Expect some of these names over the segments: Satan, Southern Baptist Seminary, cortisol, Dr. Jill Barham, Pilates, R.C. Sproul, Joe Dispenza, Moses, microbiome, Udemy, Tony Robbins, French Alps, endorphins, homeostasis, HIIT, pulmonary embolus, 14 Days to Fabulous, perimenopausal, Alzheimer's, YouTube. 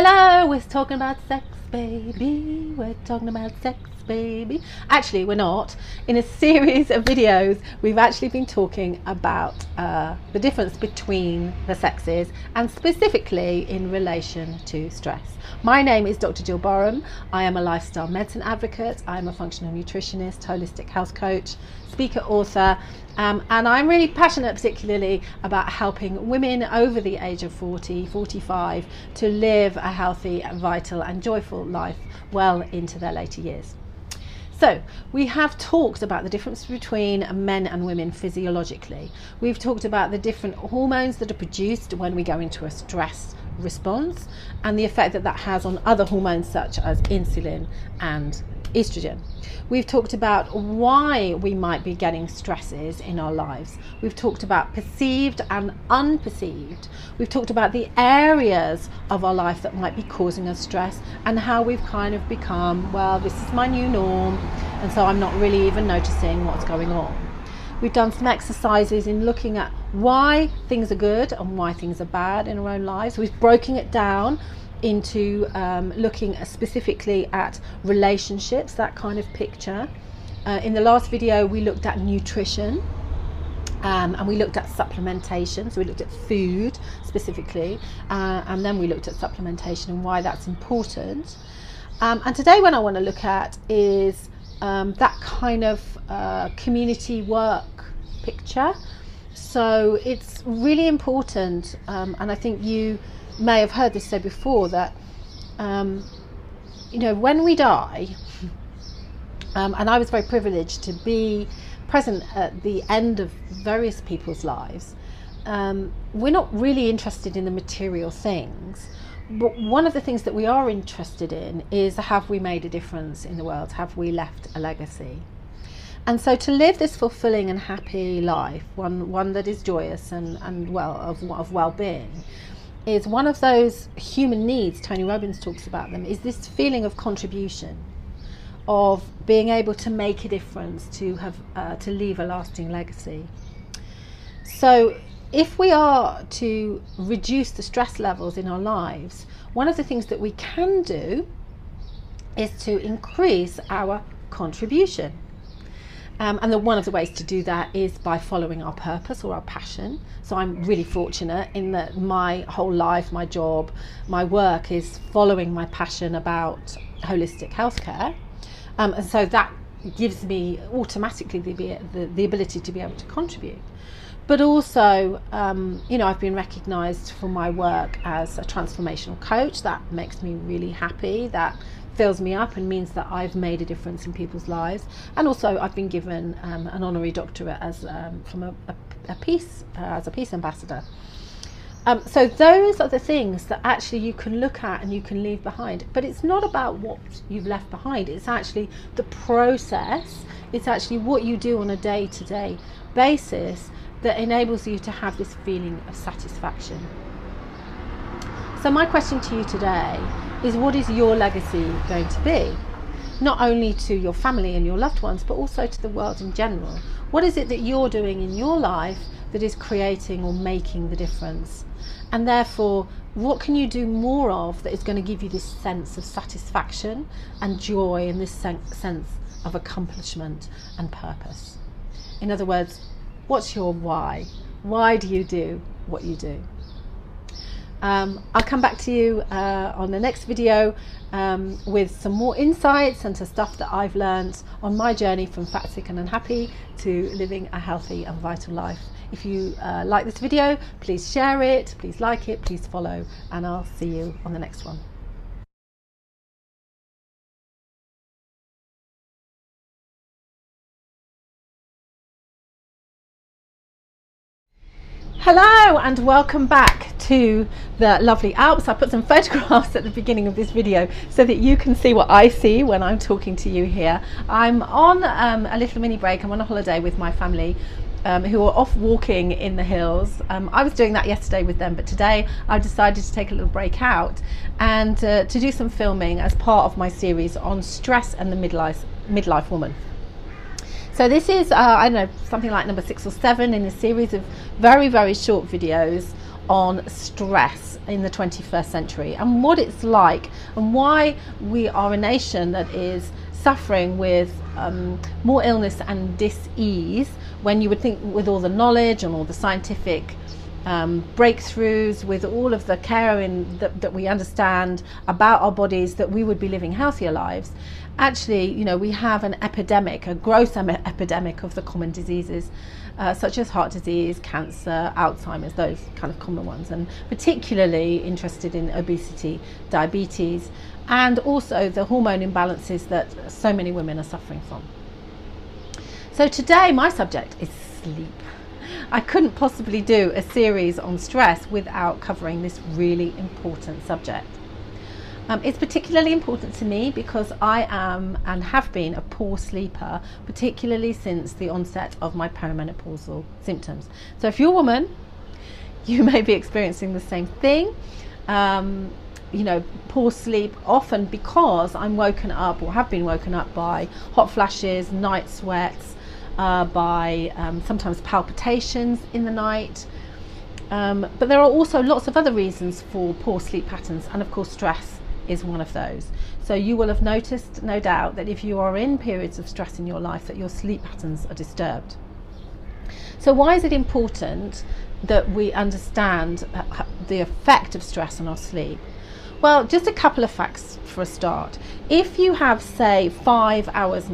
Hello, we're talking about sex, baby. We're talking about sex, baby. Actually, we're not. In a series of videos, we've actually been talking about the difference between the sexes, and specifically in relation to stress. My name is Dr. Jill Barham. I am a lifestyle medicine advocate. I'm a functional nutritionist, holistic health coach, speaker, author, and I'm really passionate particularly about helping women over the age of 40, 45 to live a healthy, vital and joyful life well into their later years. So we have talked about the difference between men and women physiologically. We've talked about the different hormones that are produced when we go into a stress response and the effect that that has on other hormones such as insulin and estrogen. We've talked about why we might be getting stresses in our lives. We've talked about perceived and unperceived. We've talked about the areas of our life that might be causing us stress and how we've kind of become, well, this is my new norm, and so I'm not really even noticing what's going on. We've done some exercises in looking at why things are good and why things are bad in our own lives. We've broken it down into looking specifically at relationships, that kind of picture. In the last video we looked at nutrition, and we looked at supplementation, so we looked at food specifically, and then we looked at supplementation and why that's important. And today what I want to look at is that kind of community work picture. So it's really important, and I think you may have heard this said before, that you know, when we die, and I was very privileged to be present at the end of various people's lives, we're not really interested in the material things, but one of the things that we are interested in is, have we made a difference in the world? Have we left a legacy? And so to live this fulfilling and happy life, one that is joyous and well, of well-being, is one of those human needs. Tony Robbins talks about them, is this feeling of contribution, of being able to make a difference, to have to leave a lasting legacy. So if we are to reduce the stress levels in our lives, one of the things that we can do is to increase our contribution. And one of the ways to do that is by following our purpose or our passion. So I'm really fortunate in that my whole life, my job, my work is following my passion about holistic healthcare. And so that gives me automatically the ability to be able to contribute. But also, you know, I've been recognised for my work as a transformational coach. That makes me really happy. That fills me up and means that I've made a difference in people's lives. And also I've been given an honorary doctorate as from a peace ambassador. So those are the things that actually you can look at and you can leave behind. But it's not about what you've left behind, it's actually the process, it's actually what you do on a day-to-day basis that enables you to have this feeling of satisfaction. So my question to you today is, what is your legacy going to be? Not only to your family and your loved ones, but also to the world in general. What is it that you're doing in your life that is creating or making the difference? And therefore, what can you do more of that is going to give you this sense of satisfaction and joy, and this sense of accomplishment and purpose? In other words, what's your why? Why do you do what you do? I'll come back to you on the next video with some more insights and to stuff that I've learned on my journey from fat, sick and unhappy to living a healthy and vital life. If you like this video, please share it, please like it, please follow, and I'll see you on the next one. Hello and welcome back to the lovely Alps. I put some photographs at the beginning of this video so that you can see what I see when I'm talking to you here. I'm on a little mini break. I'm on a holiday with my family who are off walking in the hills. I was doing that yesterday with them, but today I've decided to take a little break out and to do some filming as part of my series on stress and the midlife woman. So this is, I don't know, something like number 6 or 7 in a series of very, very short videos on stress in the 21st century and what it's like and why we are a nation that is suffering with more illness and dis-ease, when you would think with all the knowledge and all the scientific breakthroughs, with all of the care that we understand about our bodies, that we would be living healthier lives. Actually, you know, we have an epidemic, a gross epidemic of the common diseases such as heart disease, cancer, Alzheimer's, those kind of common ones, and particularly interested in obesity, diabetes, and also the hormone imbalances that so many women are suffering from. So today my subject is sleep. I couldn't possibly do a series on stress without covering this really important subject. It's particularly important to me because I am and have been a poor sleeper, particularly since the onset of my perimenopausal symptoms. So if you're a woman, you may be experiencing the same thing. You know, poor sleep, often because I'm woken up or have been woken up by hot flashes, night sweats, by sometimes palpitations in the night. But there are also lots of other reasons for poor sleep patterns, and of course stress is one of those. So you will have noticed, no doubt, that if you are in periods of stress in your life, that your sleep patterns are disturbed. So why is it important that we understand the effect of stress on our sleep? Well, just a couple of facts for a start. If you have, say, 5 hours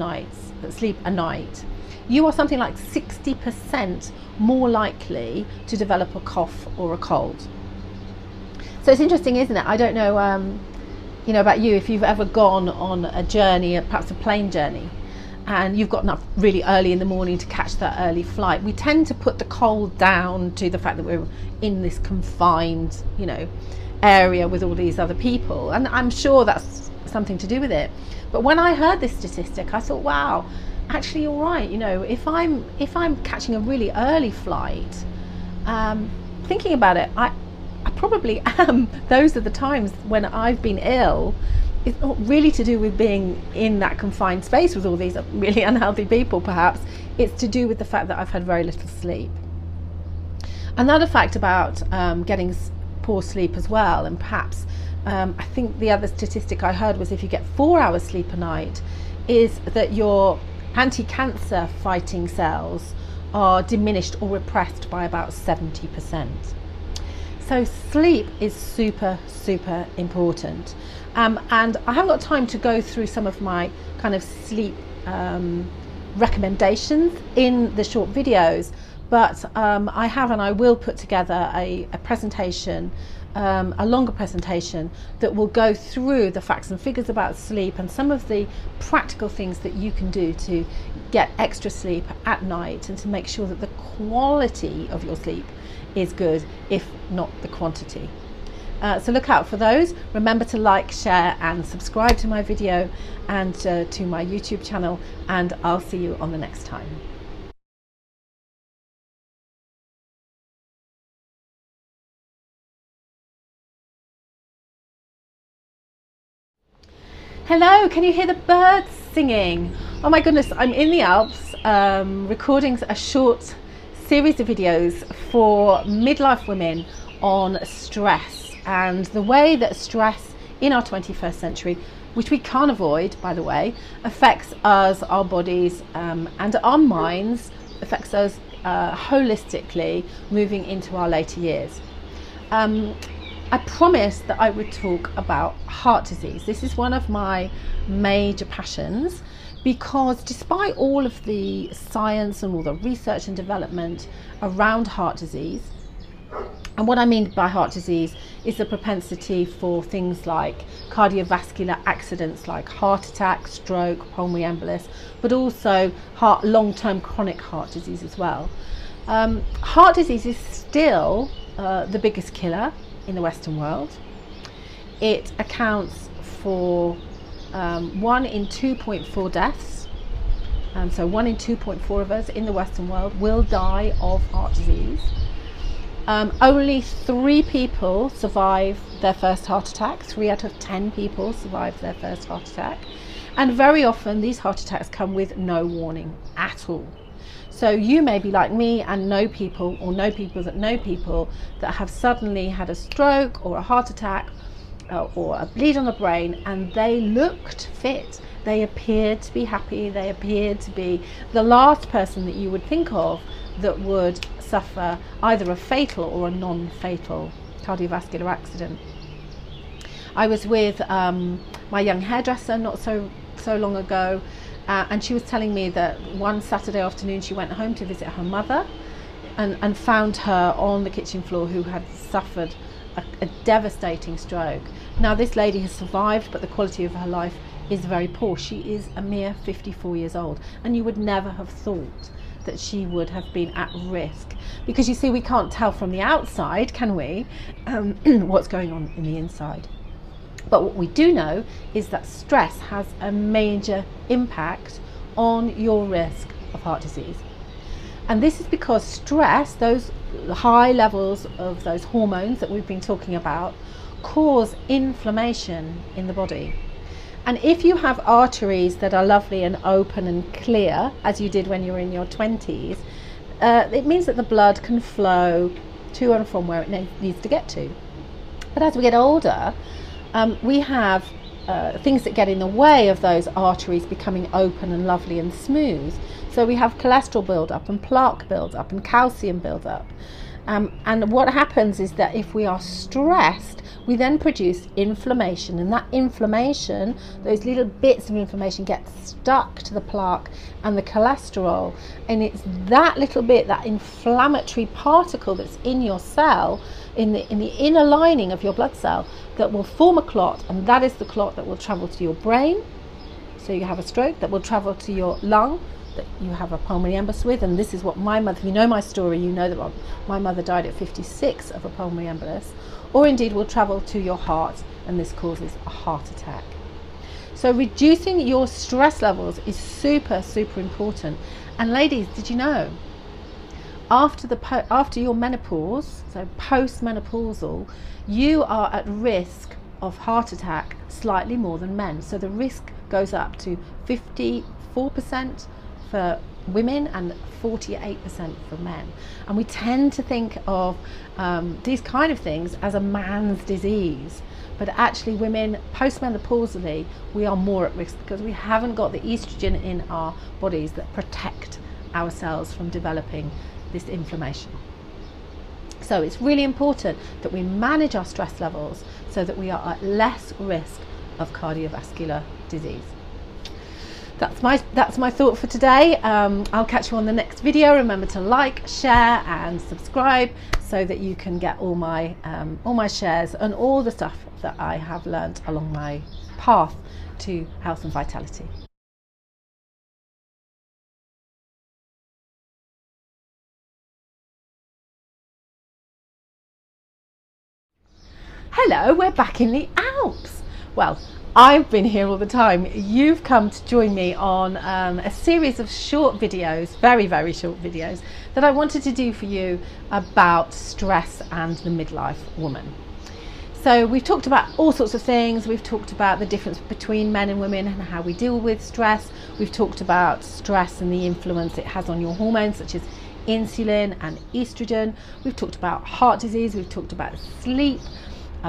sleep a night, you are something like 60% more likely to develop a cough or a cold. So it's interesting, isn't it? I don't know, you know, about you, if you've ever gone on a journey, perhaps a plane journey, and you've gotten up really early in the morning to catch that early flight. We tend to put the cold down to the fact that we're in this confined, you know, area with all these other people, and I'm sure that's something to do with it. But when I heard this statistic, I thought, wow, actually you're right. You know, if I'm catching a really early flight, thinking about it, I probably am. Those are the times when I've been ill. It's not really to do with being in that confined space with all these really unhealthy people, perhaps. It's to do with the fact that I've had very little sleep. Another fact about getting poor sleep as well, and perhaps I think the other statistic I heard was if you get 4 hours sleep a night, is that your anti-cancer fighting cells are diminished or repressed by about 70%. So sleep is super, super important. And I haven't got time to go through some of my kind of sleep recommendations in the short videos, but I have and I will put together a presentation, a longer presentation, that will go through the facts and figures about sleep and some of the practical things that you can do to get extra sleep at night and to make sure that the quality of your sleep is good, if not the quantity. So look out for those. Remember to like, share and subscribe to my video and to my YouTube channel, and I'll see you on the next time. Hello, can you hear the birds singing? Oh my goodness, I'm in the Alps recording a short series of videos for midlife women on stress and the way that stress in our 21st century, which we can't avoid by the way, affects us, our bodies and our minds, affects us holistically moving into our later years. I promised that I would talk about heart disease. This is one of my major passions because despite all of the science and all the research and development around heart disease, and what I mean by heart disease is the propensity for things like cardiovascular accidents like heart attack, stroke, pulmonary embolus, but also long-term chronic heart disease as well. Heart disease is still the biggest killer in the Western world. It accounts for 1 in 2.4 deaths, so 1 in 2.4 of us in the Western world will die of heart disease. Only 3 people survive their first heart attack. 3 out of 10 people survive their first heart attack, and very often these heart attacks come with no warning at all. So you may be like me and know people, or know people that have suddenly had a stroke or a heart attack or a bleed on the brain, and they looked fit. They appeared to be happy. They appeared to be the last person that you would think of that would suffer either a fatal or a non-fatal cardiovascular accident. I was with my young hairdresser not so long ago, and she was telling me that one Saturday afternoon she went home to visit her mother and found her on the kitchen floor, who had suffered a devastating stroke. Now, this lady has survived, but the quality of her life is very poor. She is a mere 54 years old, and you would never have thought that she would have been at risk, because you see, we can't tell from the outside, can we, what's going on in the inside. But what we do know is that stress has a major impact on your risk of heart disease. And this is because stress, those high levels of those hormones that we've been talking about, cause inflammation in the body. And if you have arteries that are lovely and open and clear, as you did when you were in your 20s, it means that the blood can flow to and from where it needs to get to. But as we get older, we have things that get in the way of those arteries becoming open and lovely and smooth. So we have cholesterol build-up and plaque build-up and calcium build-up. And what happens is that if we are stressed, we then produce inflammation, and that inflammation, those little bits of inflammation, get stuck to the plaque and the cholesterol, and it's that little bit, that inflammatory particle that's in your cell, in the inner lining of your blood cell, that will form a clot, and that is the clot that will travel to your brain, so you have a stroke, that will travel to your lung, that you have a pulmonary embolus with. And this is what my mother, if you know my story, you know that my mother died at 56 of a pulmonary embolus, or indeed will travel to your heart, and this causes a heart attack. So reducing your stress levels is super important. And ladies, did you know, after your menopause, so postmenopausal, you are at risk of heart attack slightly more than men. So the risk goes up to 54% for women and 48% for men. And we tend to think of these kind of things as a man's disease, but actually women postmenopausally, we are more at risk, because we haven't got the estrogen in our bodies that protect our cells from developing this inflammation. So it's really important that we manage our stress levels so that we are at less risk of cardiovascular disease. That's my thought for today. I'll catch you on the next video. Remember to like, share and subscribe, so that you can get all my shares and all the stuff that I have learnt along my path to health and vitality. Hello, we're back in the Alps. Well, I've been here all the time. You've come to join me on a series of short videos, very short videos, that I wanted to do for you about stress and the midlife woman. So we've talked about all sorts of things. We've talked about the difference between men and women and how we deal with stress. We've talked about stress and the influence it has on your hormones, such as insulin and estrogen. We've talked about heart disease. We've talked about sleep.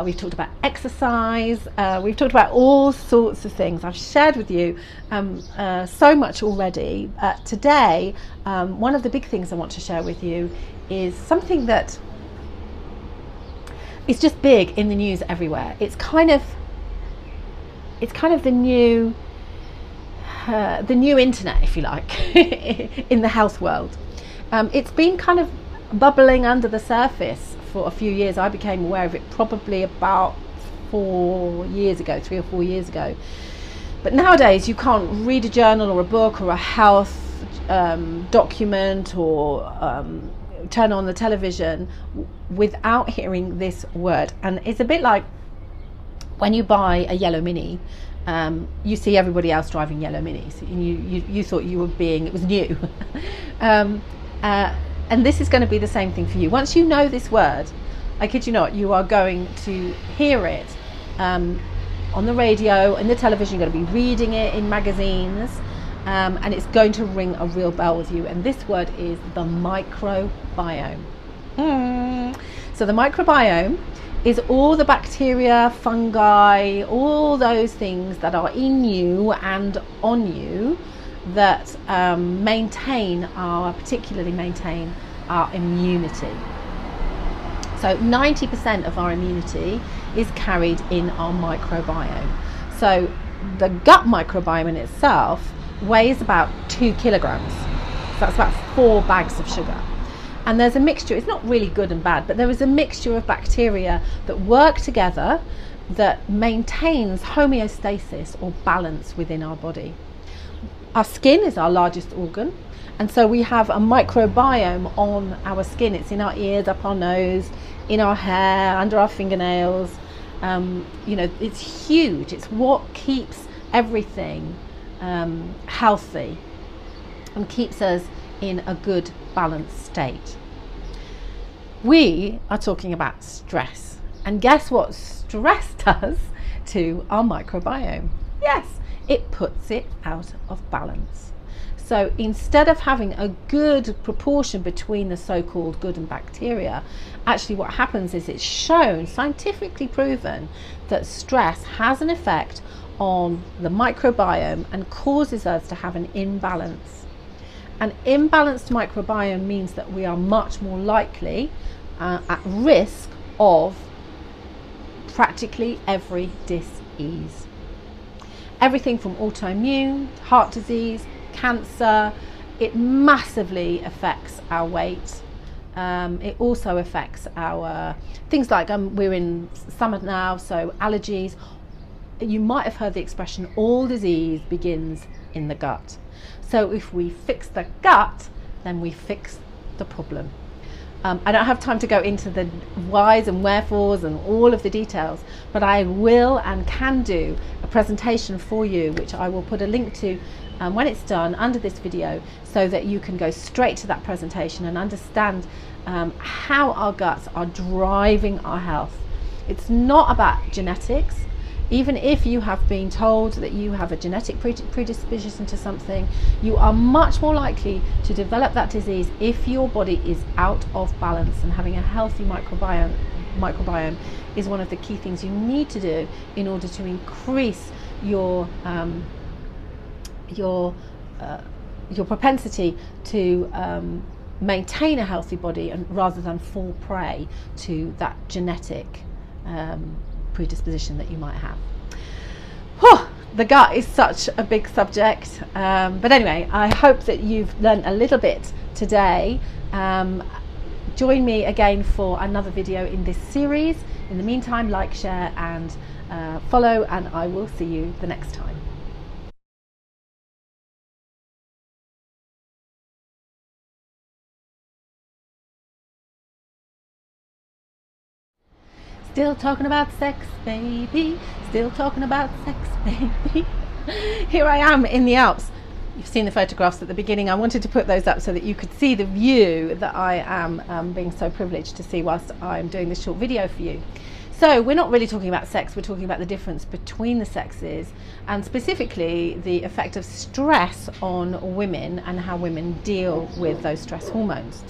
We've talked about exercise, we've talked about all sorts of things. I've shared with you so much already. Today, one of the big things I want to share with you is something that is just big in the news everywhere. It's kind of the new internet, if you like, in the health world. It's been kind of bubbling under the surface for a few years. I became aware of it probably about 4 years ago, 3 or 4 years ago. But nowadays you can't read a journal or a book or a health document or turn on the television without hearing this word. And it's a bit like when you buy a yellow Mini, you see everybody else driving yellow Minis, and you thought you were being, it was new. And this is going to be the same thing for you. Once you know this word, I kid you not, you are going to hear it on the radio, in the television, you're going to be reading it in magazines, and it's going to ring a real bell with you. And this word is the microbiome. So the microbiome is all the bacteria, fungi, all those things that are in you and on you that particularly maintain our immunity. So 90% of our immunity is carried in our microbiome. So the gut microbiome in itself weighs about 2 kilograms. So that's about 4 bags of sugar. And there's a mixture, it's not really good and bad, but there is a mixture of bacteria that work together that maintains homeostasis or balance within our body. Our skin is our largest organ, and so we have a microbiome on our skin. It's in our ears, up our nose, in our hair, under our fingernails. You know, it's huge. It's what keeps everything healthy and keeps us in a good balanced state. We are talking about stress, and guess what stress does to our microbiome? Yes, it puts it out of balance. So instead of having a good proportion between the so-called good and bacteria, actually what happens is, it's shown, scientifically proven, that stress has an effect on the microbiome and causes us to have an imbalance. An imbalanced microbiome means that we are much more likely at risk of practically every disease. Everything from autoimmune, heart disease, cancer. It massively affects our weight. It also affects our things like, we're in summer now, so allergies. You might have heard the expression, all disease begins in the gut. So if we fix the gut, then we fix the problem. I don't have time to go into the whys and wherefores and all of the details, but I will and can do a presentation for you, which I will put a link to when it's done under this video, so that you can go straight to that presentation and understand how our guts are driving our health. It's not about genetics. Even if you have been told that you have a genetic predisposition to something, you are much more likely to develop that disease if your body is out of balance. And having a healthy microbiome is one of the key things you need to do in order to increase your propensity to maintain a healthy body, and rather than fall prey to that genetic predisposition that you might have. Whew, the gut is such a big subject, but anyway, I hope that you've learned a little bit today. Join me again for another video in this series. In the meantime, like, share and follow, and I will see you the next time. Still talking about sex, baby. Still talking about sex, baby. Here I am in the Alps. You've seen the photographs at the beginning. I wanted to put those up so that you could see the view that I am being so privileged to see whilst I'm doing this short video for you. So we're not really talking about sex, we're talking about the difference between the sexes, and specifically the effect of stress on women and how women deal with those stress hormones.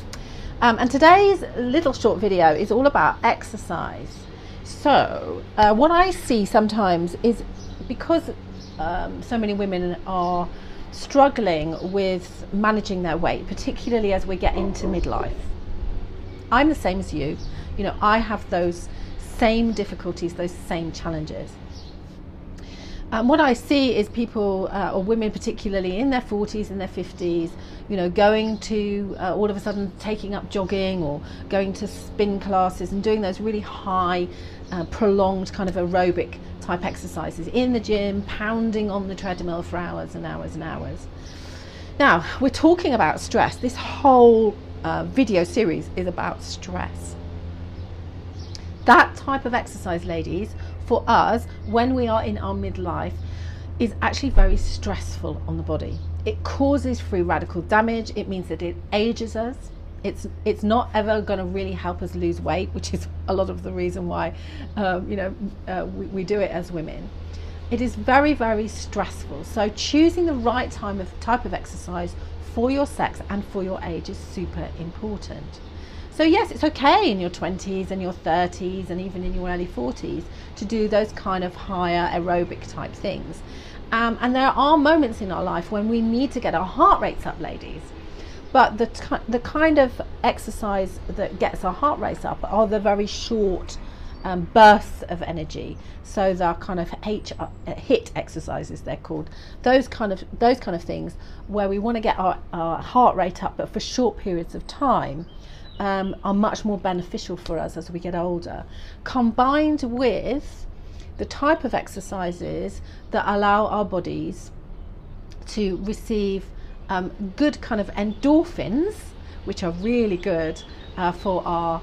And today's little short video is all about exercise. So what I see sometimes is, because so many women are struggling with managing their weight, particularly as we get into midlife. I'm the same as you. You know, I have those same difficulties, those same challenges. What I see is people, or women particularly, in their 40s and their 50s, you know, going to, all of a sudden taking up jogging or going to spin classes and doing those really high, prolonged kind of aerobic type exercises in the gym, pounding on the treadmill for hours and hours and hours. Now, we're talking about stress. This whole video series is about stress. That type of exercise, ladies, for us, when we are in our midlife, is actually very stressful on the body. It causes free radical damage. It means that it ages us. It's not ever going to really help us lose weight, which is a lot of the reason why we do it as women. It is very, very stressful. So choosing the right type of exercise for your sex and for your age is super important. So yes, it's okay in your 20s and your 30s and even in your early 40s to do those kind of higher aerobic type things. And there are moments in our life when we need to get our heart rates up, ladies. But the kind of exercise that gets our heart rates up are the very short bursts of energy. So the kind of HIIT exercises, they're called. Those kind of things where we want to get our heart rate up, but for short periods of time. Are much more beneficial for us as we get older, combined with the type of exercises that allow our bodies to receive good kind of endorphins, which are really good for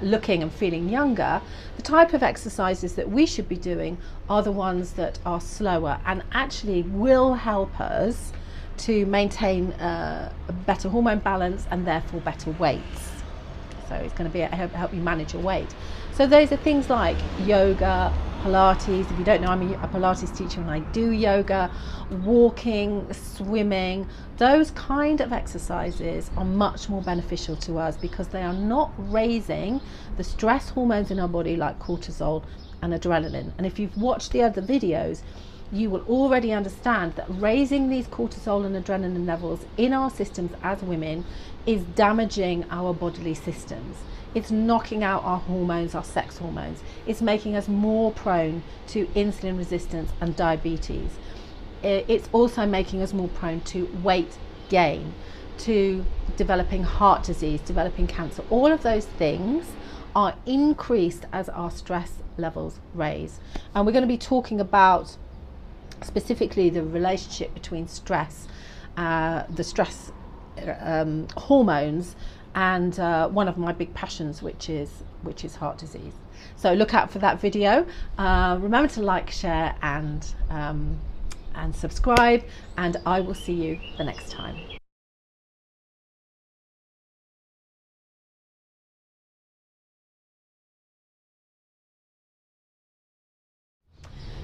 looking and feeling younger. The type of exercises that we should be doing are the ones that are slower and actually will help us to maintain a better hormone balance and therefore better weights. So it's going to be help you manage your weight. So those are things like yoga, Pilates. If you don't know, I'm a Pilates teacher and I do yoga, walking, swimming. Those kind of exercises are much more beneficial to us because they are not raising the stress hormones in our body like cortisol and adrenaline. And if you've watched the other videos, you will already understand that raising these cortisol and adrenaline levels in our systems as women is damaging our bodily systems. It's knocking out our hormones, our sex hormones. It's making us more prone to insulin resistance and diabetes. It's also making us more prone to weight gain, to developing heart disease, developing cancer. All of those things are increased as our stress levels raise. And we're going to be talking about specifically the relationship between stress, hormones, and one of my big passions, which is heart disease. So look out for that video. Remember to like, share, and subscribe, and I will see you the next time.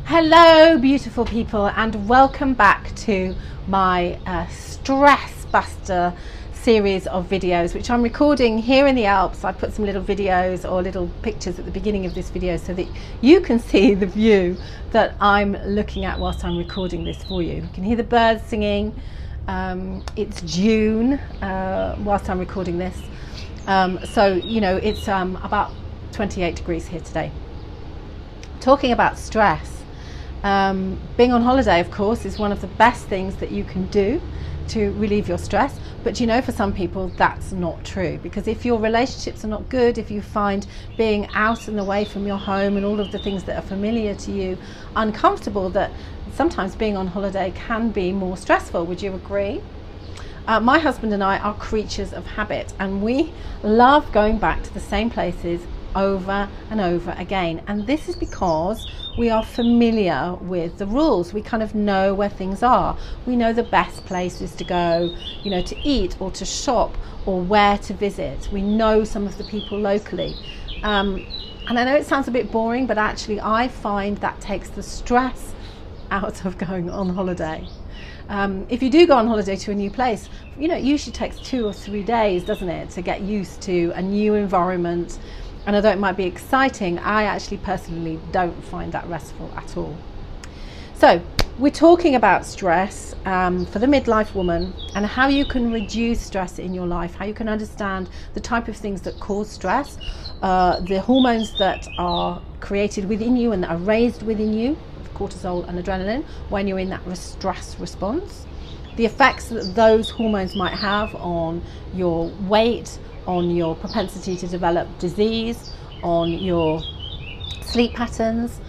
Hello beautiful people, and welcome back to my stress buster series of videos, which I'm recording here in the Alps. I put some little videos or little pictures at the beginning of this video so that you can see the view that I'm looking at whilst I'm recording this for you. You can hear the birds singing. It's June whilst I'm recording this. So you know, it's about 28 degrees here today. Talking about stress. Being on holiday, of course, is one of the best things that you can do to relieve your stress. But you know, for some people that's not true, because if your relationships are not good, if you find being out and away from your home and all of the things that are familiar to you uncomfortable, that sometimes being on holiday can be more stressful. Would you agree? My husband and I are creatures of habit, and we love going back to the same places over and over again, and this is because we are familiar with the rules. We kind of know where things are. We know the best places to go, you know, to eat or to shop or where to visit. We know some of the people locally, and I know it sounds a bit boring, but actually I find that takes the stress out of going on holiday. If you do go on holiday to a new place, you know, it usually takes 2 or 3 days, doesn't it, to get used to a new environment. And although it might be exciting, I actually personally don't find that restful at all. So we're talking about stress for the midlife woman, and how you can reduce stress in your life, how you can understand the type of things that cause stress, the hormones that are created within you and that are raised within you, cortisol and adrenaline, when you're in that stress response, the effects that those hormones might have on your weight, on your propensity to develop disease, on your sleep patterns,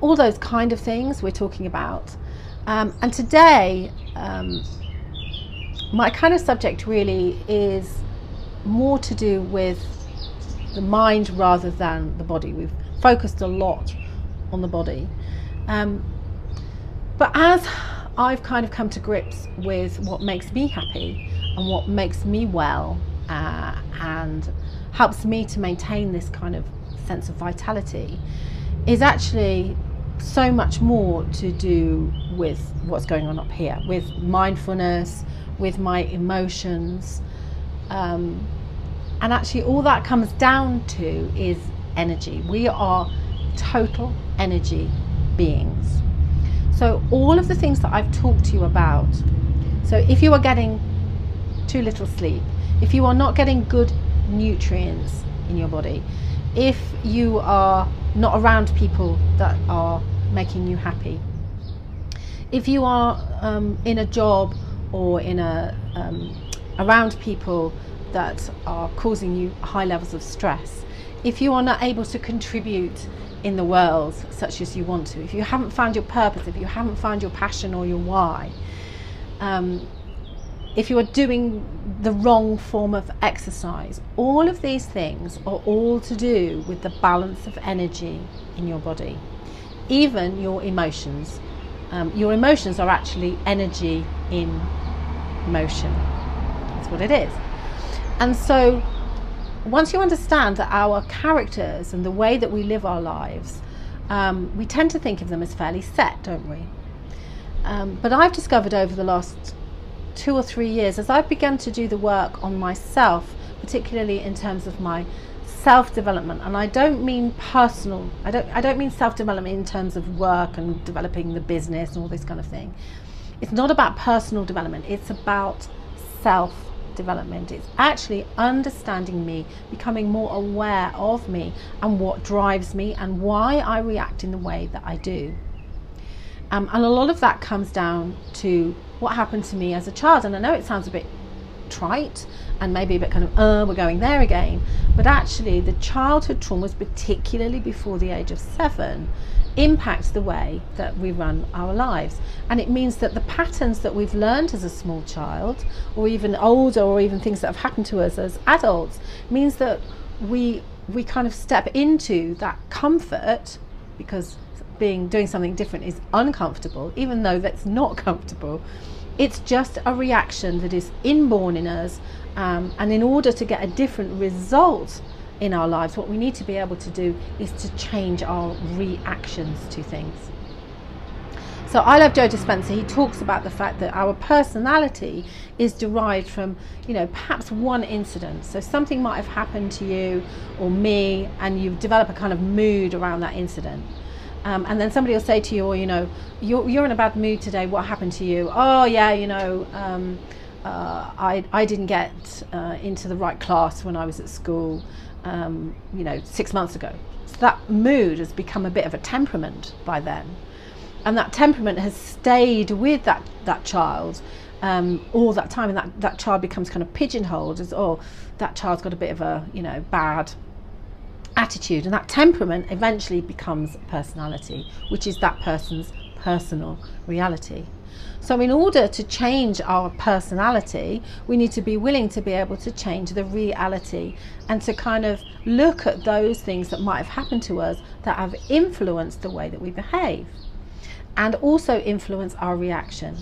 all those kind of things we're talking about. And today, my kind of subject really is more to do with the mind rather than the body. We've focused a lot on the body. But as I've kind of come to grips with what makes me happy and what makes me well, and helps me to maintain this kind of sense of vitality, is actually so much more to do with what's going on up here, with mindfulness, with my emotions, and actually all that comes down to is energy. We are total energy beings. So all of the things that I've talked to you about, so if you are getting too little sleep, if you are not getting good nutrients in your body, if you are not around people that are making you happy, if you are in a job or in a around people that are causing you high levels of stress, if you are not able to contribute in the world such as you want to, if you haven't found your purpose, if you haven't found your passion or your why, if you are doing the wrong form of exercise, all of these things are all to do with the balance of energy in your body. Even your emotions. Your emotions are actually energy in motion. That's what it is. And so once you understand that our characters and the way that we live our lives, we tend to think of them as fairly set, don't we? But I've discovered over the last 2 or 3 years, as I've begun to do the work on myself, particularly in terms of my self-development, and I don't mean personal, I don't mean self-development in terms of work and developing the business and all this kind of thing. It's not about personal development, it's about self-development. It's actually understanding me, becoming more aware of me and what drives me and why I react in the way that I do. And a lot of that comes down to what happened to me as a child. And I know it sounds a bit trite and maybe a bit kind of, we're going there again. But actually the childhood traumas, particularly before the age of 7, impacts the way that we run our lives. And it means that the patterns that we've learned as a small child, or even older, or even things that have happened to us as adults, means that we kind of step into that comfort, because doing something different is uncomfortable, even though that's not comfortable. It's just a reaction that is inborn in us, and in order to get a different result in our lives, what we need to be able to do is to change our reactions to things. So I love Joe Dispenza. He talks about the fact that our personality is derived from, you know, perhaps one incident. So something might have happened to you or me, and you develop a kind of mood around that incident. And then somebody will say to you, or, you know, you're in a bad mood today, what happened to you? Oh yeah, you know, I didn't get into the right class when I was at school, you know, 6 months ago. So that mood has become a bit of a temperament by then. And that temperament has stayed with that child all that time. And that child becomes kind of pigeonholed as, oh, that child's got a bit of a, you know, bad attitude, and that temperament eventually becomes personality, which is that person's personal reality. So in order to change our personality, we need to be willing to be able to change the reality and to kind of look at those things that might have happened to us that have influenced the way that we behave and also influence our reaction.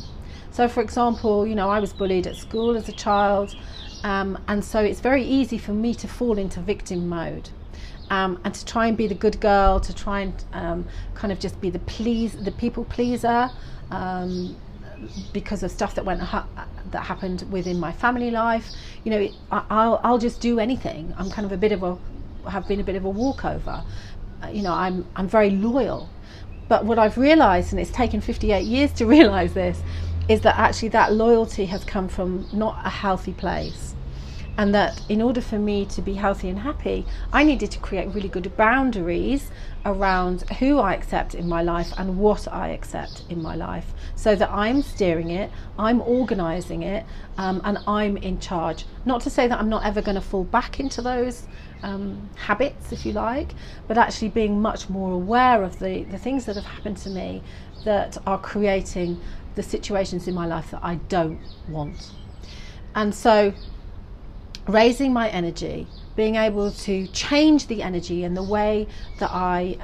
So for example, you know, I was bullied at school as a child, and so it's very easy for me to fall into victim mode. And to try and be the good girl, to try and kind of just be the people pleaser, because of stuff that happened within my family life. You know, I'll just do anything. I'm kind of have been a bit of a walkover. You know, I'm very loyal. But what I've realised, and it's taken 58 years to realise this, is that actually that loyalty has come from not a healthy place. And that in order for me to be healthy and happy, I needed to create really good boundaries around who I accept in my life and what I accept in my life, so that I'm steering it, I'm organising it, and I'm in charge. Not to say that I'm not ever going to fall back into those habits, if you like, but actually being much more aware of the things that have happened to me that are creating the situations in my life that I don't want. And so raising my energy, being able to change the energy and the way that I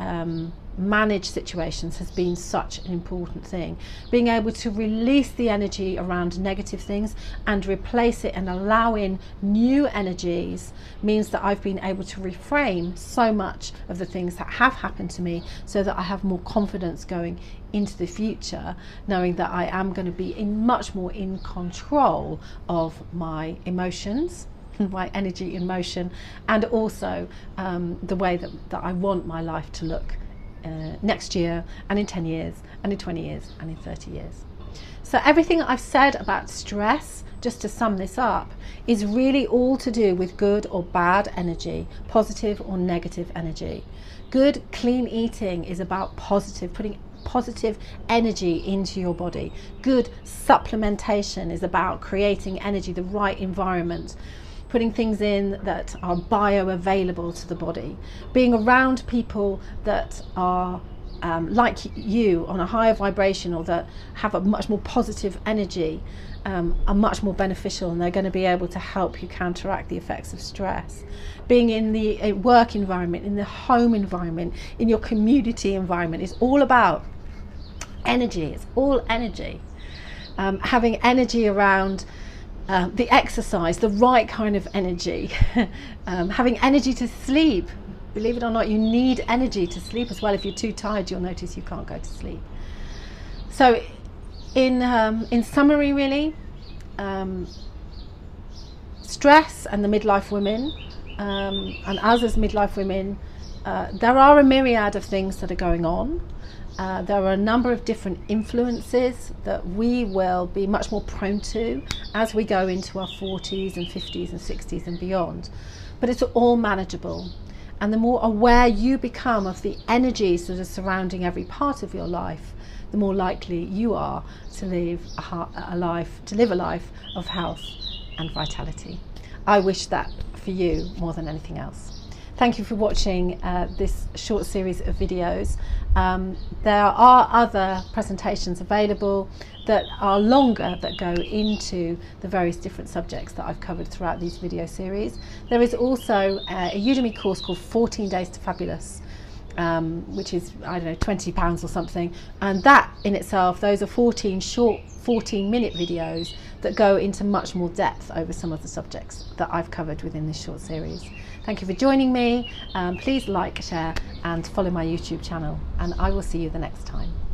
manage situations has been such an important thing. Being able to release the energy around negative things and replace it and allow in new energies means that I've been able to reframe so much of the things that have happened to me, so that I have more confidence going into the future, knowing that I am going to be much more in control of my emotions, my energy in motion, and also the way that I want my life to look next year, and in 10 years, and in 20 years, and in 30 years. So everything I've said about stress, just to sum this up, is really all to do with good or bad energy, positive or negative energy. Good, clean eating is about positive, putting positive energy into your body. Good supplementation is about creating energy, the right environment, putting things in that are bioavailable to the body, being around people that are like you, on a higher vibration, or that have a much more positive energy, are much more beneficial, and they're going to be able to help you counteract the effects of stress. Being in the work environment, in the home environment, in your community environment is all about energy. It's all energy. Having energy around the exercise, the right kind of energy, having energy to sleep. Believe it or not, you need energy to sleep as well. If you're too tired, you'll notice you can't go to sleep. So in summary, really, stress and the midlife women, and us as midlife women, there are a myriad of things that are going on. There are a number of different influences that we will be much more prone to as we go into our 40s and 50s and 60s and beyond. But it's all manageable. And the more aware you become of the energies that are surrounding every part of your life, the more likely you are to live a life of health and vitality. I wish that for you more than anything else. Thank you for watching this short series of videos. There are other presentations available that are longer, that go into the various different subjects that I've covered throughout these video series. There is also a Udemy course called 14 Days to Fabulous, which is, I don't know, £20 or something. And that in itself, those are 14 short 14-minute videos that go into much more depth over some of the subjects that I've covered within this short series. Thank you for joining me. Please like, share and follow my YouTube channel, and I will see you the next time.